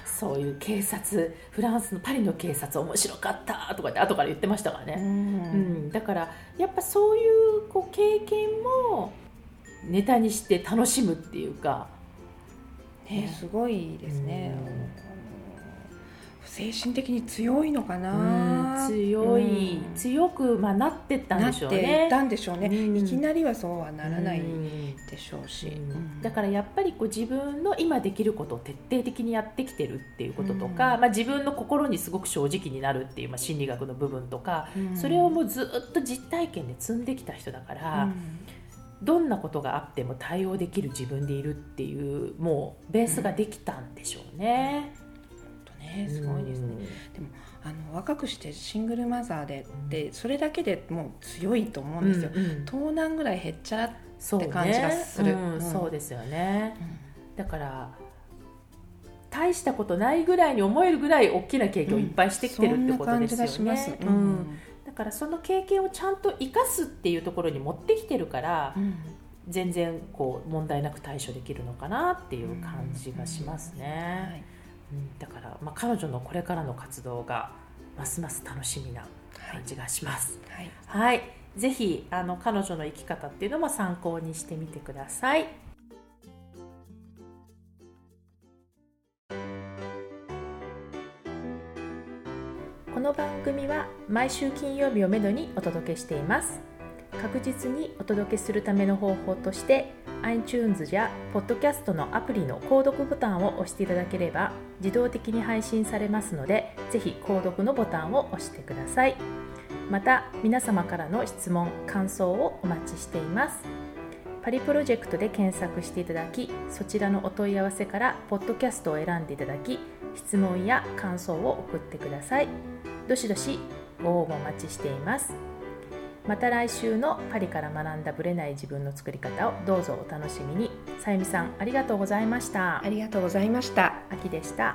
そういう警察、フランスのパリの警察面白かったとかって後から言ってましたからね、うんうん、だからやっぱそういうこう経験もネタにして楽しむっていうか、ね、すごいですね、うん、精神的に強いのかな、うん、強い、うん、強く、まあ、なってったんでしょうね、なってったんでしょうね、うん、いきなりはそうはならないでしょうし、うんうん、だからやっぱりこう自分の今できることを徹底的にやってきてるっていうこととか、うんまあ、自分の心にすごく正直になるっていう、まあ、心理学の部分とか、うん、それをもうずっと実体験で積んできた人だから、うんどんなことがあっても対応できる自分でいるっていうもうベースができたんでしょうね、うん、本当ねすごいですね、うん、でも若くしてシングルマザー でそれだけでもう強いと思うんですよ、うんうん、盗難ぐらいへっちゃらって感じがする、そうね、うんうん、そうですよね、うん、だから大したことないぐらいに思えるぐらい大きな経験をいっぱいしてきてるってことですよね、うん、そんな感じがします、うんうんだからその経験をちゃんと生かすっていうところに持ってきてるから、うん、全然こう問題なく対処できるのかなっていう感じがしますね、うんうんはい、だから、まあ、彼女のこれからの活動がますます楽しみな感じがします、はいはいはい、ぜひ彼女の生き方っていうのも参考にしてみてください。この番組は毎週金曜日をめどにお届けしています。確実にお届けするための方法として、iTunes や Podcast のアプリの購読ボタンを押していただければ自動的に配信されますので、ぜひ購読のボタンを押してください。また、皆様からの質問、感想をお待ちしています。パリプロジェクトで検索していただき、そちらのお問い合わせからポッドキャストを選んでいただき、質問や感想を送ってください。どしどしご応募お待ちしています。また来週のパリから学んだブレない自分の作り方をどうぞお楽しみに。さゆみさんありがとうございました。ありがとうございました。あきでした。